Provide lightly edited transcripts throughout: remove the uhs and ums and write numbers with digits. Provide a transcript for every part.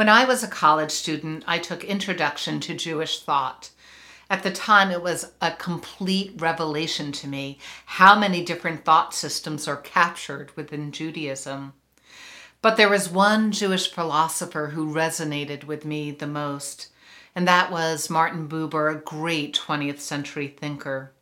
When I was a college student, I took Introduction to Jewish Thought. At the time, it was a complete revelation to me how many different thought systems are captured within Judaism. But there was one Jewish philosopher who resonated with me the most, and that was Martin Buber, a great 20th century thinker.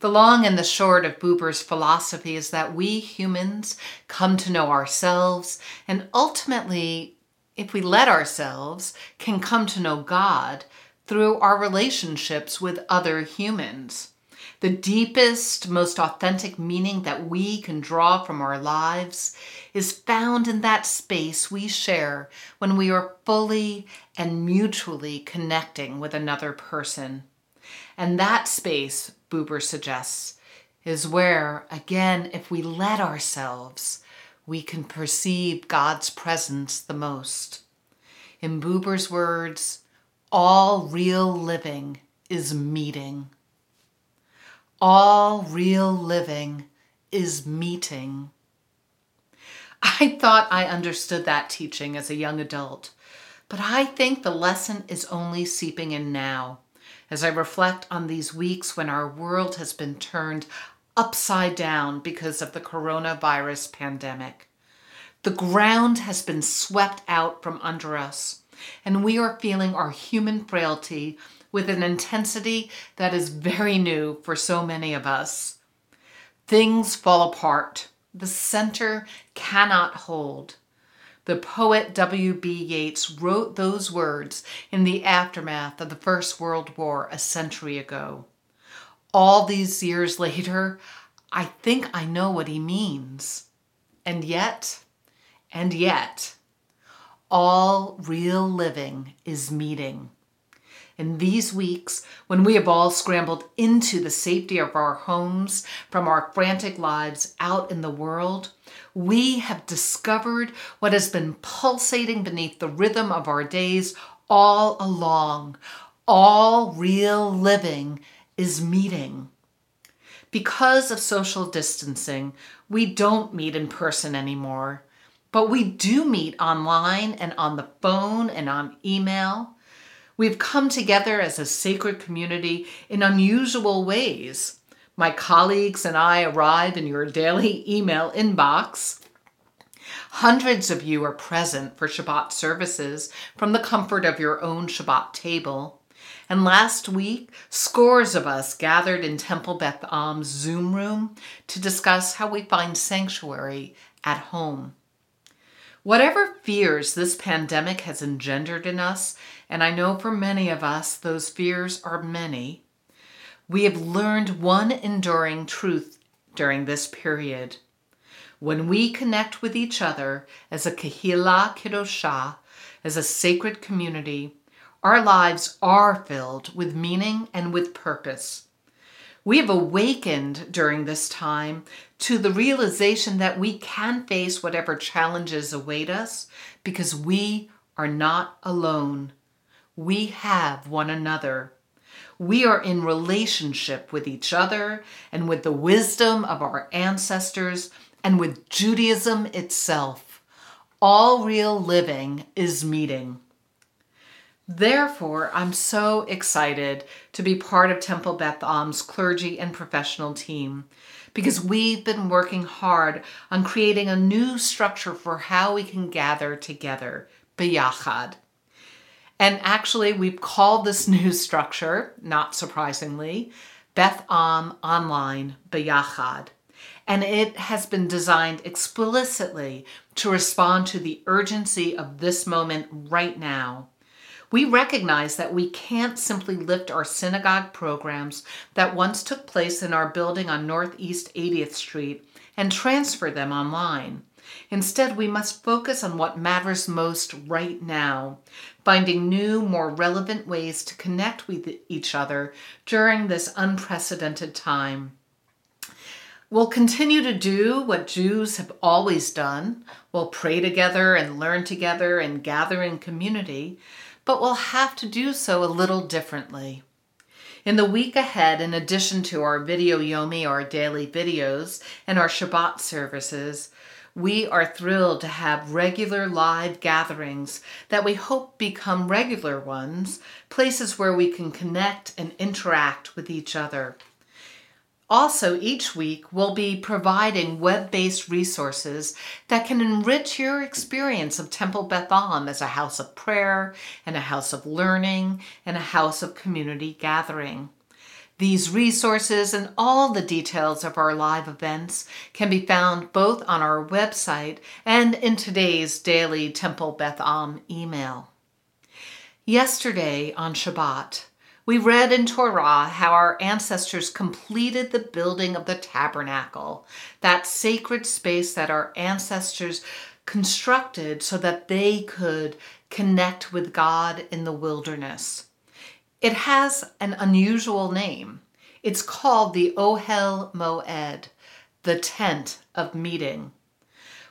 The long and the short of Buber's philosophy is that we humans come to know ourselves, and ultimately, if we let ourselves, can come to know God through our relationships with other humans. The deepest, most authentic meaning that we can draw from our lives is found in that space we share when we are fully and mutually connecting with another person. And that space, Buber suggests, is where, again, if we let ourselves, we can perceive God's presence the most. In Buber's words, all real living is meeting. All real living is meeting. I thought I understood that teaching as a young adult, but I think the lesson is only seeping in now. As I reflect on these weeks when our world has been turned upside down because of the coronavirus pandemic, the ground has been swept out from under us, and we are feeling our human frailty with an intensity that is very new for so many of us. Things fall apart. The center cannot hold. The poet W. B. Yeats wrote those words in the aftermath of the First World War a century ago. All these years later, I think I know what he means. And yet, all real living is meeting. In these weeks, when we have all scrambled into the safety of our homes from our frantic lives out in the world, we have discovered what has been pulsating beneath the rhythm of our days all along. All real living is meeting. Because of social distancing, we don't meet in person anymore, but we do meet online and on the phone and on email. We've come together as a sacred community in unusual ways. My colleagues and I arrive in your daily email inbox. Hundreds of you are present for Shabbat services from the comfort of your own Shabbat table. And last week, scores of us gathered in Temple Beth Am's Zoom room to discuss how we find sanctuary at home. Whatever fears this pandemic has engendered in us, and I know for many of us those fears are many, we have learned one enduring truth during this period. When we connect with each other as a Kehillah Kedoshah, as a sacred community, our lives are filled with meaning and with purpose. We have awakened during this time to the realization that we can face whatever challenges await us because we are not alone. We have one another. We are in relationship with each other and with the wisdom of our ancestors and with Judaism itself. All real living is meeting. Therefore, I'm so excited to be part of Temple Beth Am's clergy and professional team because we've been working hard on creating a new structure for how we can gather together, Bayachad. And actually, we've called this new structure, not surprisingly, Beth Am Online Bayachad. And it has been designed explicitly to respond to the urgency of this moment right now. We recognize that we can't simply lift our synagogue programs that once took place in our building on Northeast 80th Street and transfer them online. Instead, we must focus on what matters most right now, finding new, more relevant ways to connect with each other during this unprecedented time. We'll continue to do what Jews have always done. We'll pray together and learn together and gather in community, but we'll have to do so a little differently. In the week ahead, in addition to our video Yomi, our daily videos, and our Shabbat services, We are thrilled to have regular live gatherings that we hope become regular ones, places where we can connect and interact with each other. Also, each week, we'll be providing web-based resources that can enrich your experience of Temple Beth Am as a house of prayer, and a house of learning, and a house of community gathering. These resources and all the details of our live events can be found both on our website and in today's daily Temple Beth Am email. Yesterday on Shabbat, we read in Torah how our ancestors completed the building of the tabernacle, that sacred space that our ancestors constructed so that they could connect with God in the wilderness. It has an unusual name. It's called the Ohel Moed, the tent of meeting.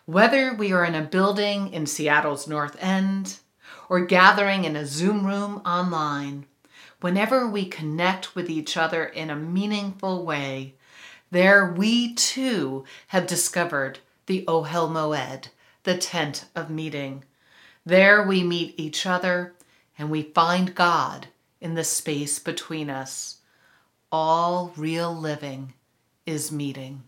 Whether we are in a building in Seattle's North End or gathering in a Zoom room online, whenever we connect with each other in a meaningful way, there we too have discovered the Ohel Moed, the tent of meeting. There we meet each other and we find God in the space between us. All real living is meeting.